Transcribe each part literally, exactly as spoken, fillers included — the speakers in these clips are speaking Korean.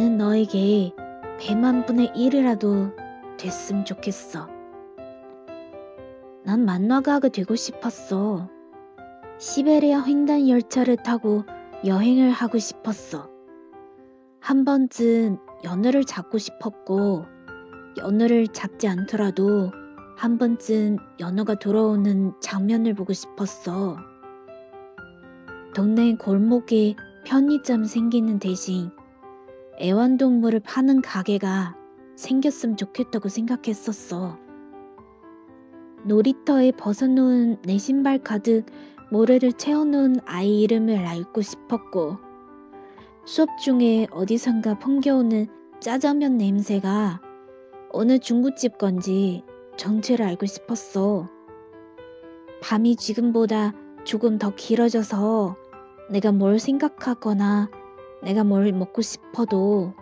나는 너에게 백만분의 일이라도 됐으면 좋겠어. 난 만화가가 되고 싶었어. 시베리아 횡단 열차를 타고 여행을 하고 싶었어. 한 번쯤 연우를 잡고 싶었고, 연우를 잡지 않더라도 한 번쯤 연우가 돌아오는 장면을 보고 싶었어. 동네 골목에 편의점 생기는 대신 애완동물을 파는 가게가 생겼으면 좋겠다고 생각했었어. 놀이터에 벗어놓은 내 신발 가득 모래를 채워놓은 아이 이름을 알고 싶었고, 수업 중에 어디선가 풍겨오는 짜장면 냄새가 어느 중국집 건지 정체를 알고 싶었어. 밤이 지금보다 조금 더 길어져서 내가 뭘 생각하거나 내가 뭘 먹고 싶어도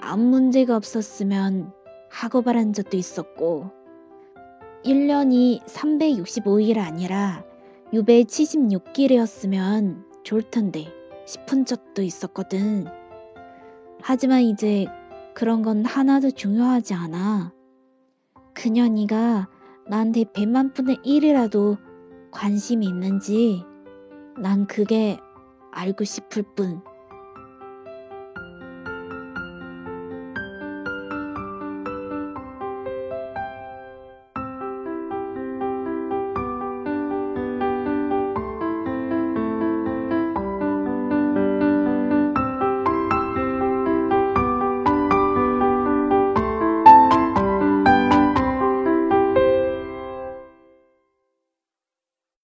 아무 문제가 없었으면 하고 바란 적도 있었고, 일 년이 삼백육십오 일 아니라 육백칠십육 일이었으면 좋을 텐데 싶은 적도 있었거든. 하지만 이제 그런 건 하나도 중요하지 않아. 그냥 네가 나한테 백만분의 일이라도 관심이 있는지 난 그게 알고 싶을 뿐.